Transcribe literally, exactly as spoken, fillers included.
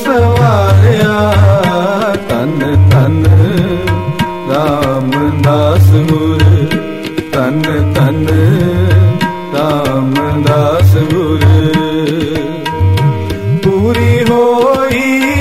सवारिया तन तन रामदास गुर तन तन रामदास गुर पूरी होई।